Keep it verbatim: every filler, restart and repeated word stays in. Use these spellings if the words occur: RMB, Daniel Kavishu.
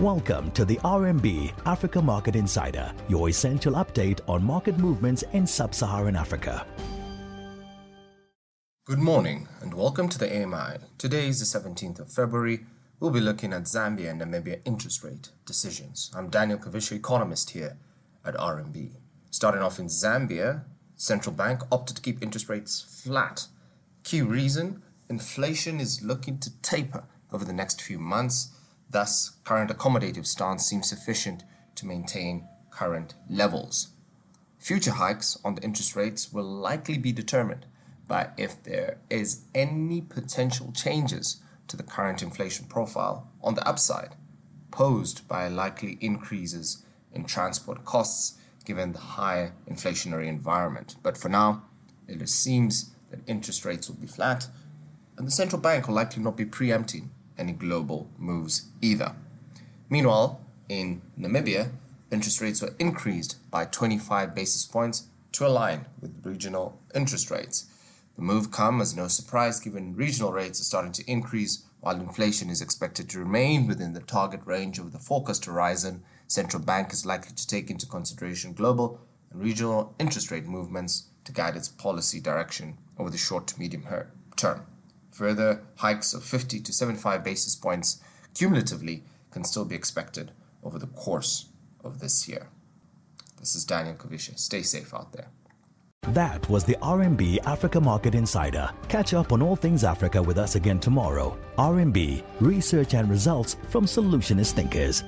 Welcome to the R M B Africa Market Insider, your essential update on market movements in sub-Saharan Africa. Good morning and welcome to the A M I. Today is the seventeenth of February. We'll be looking at Zambia and Namibia interest rate decisions. I'm Daniel Kavishu, economist here at R M B. Starting off in Zambia, central bank opted to keep interest rates flat. Key reason, inflation is looking to taper over the next few months. Thus, current accommodative stance seems sufficient to maintain current levels. Future hikes on the interest rates will likely be determined by if there is any potential changes to the current inflation profile on the upside, posed by likely increases in transport costs given the high inflationary environment. But for now, it seems that interest rates will be flat, and the central bank will likely not be preempting any global moves either. Meanwhile, in Namibia, interest rates were increased by twenty-five basis points to align with regional interest rates. The move comes as no surprise given regional rates are starting to increase while inflation is expected to remain within the target range over the forecast horizon. Central bank is likely to take into consideration global and regional interest rate movements to guide its policy direction over the short to medium term. Further hikes of fifty to seventy-five basis points cumulatively can still be expected over the course of this year. This is Daniel Kavishu. Stay safe out there. That was the R M B Africa Market Insider. Catch up on all things Africa with us again tomorrow. R M B, research and results from solutionist thinkers.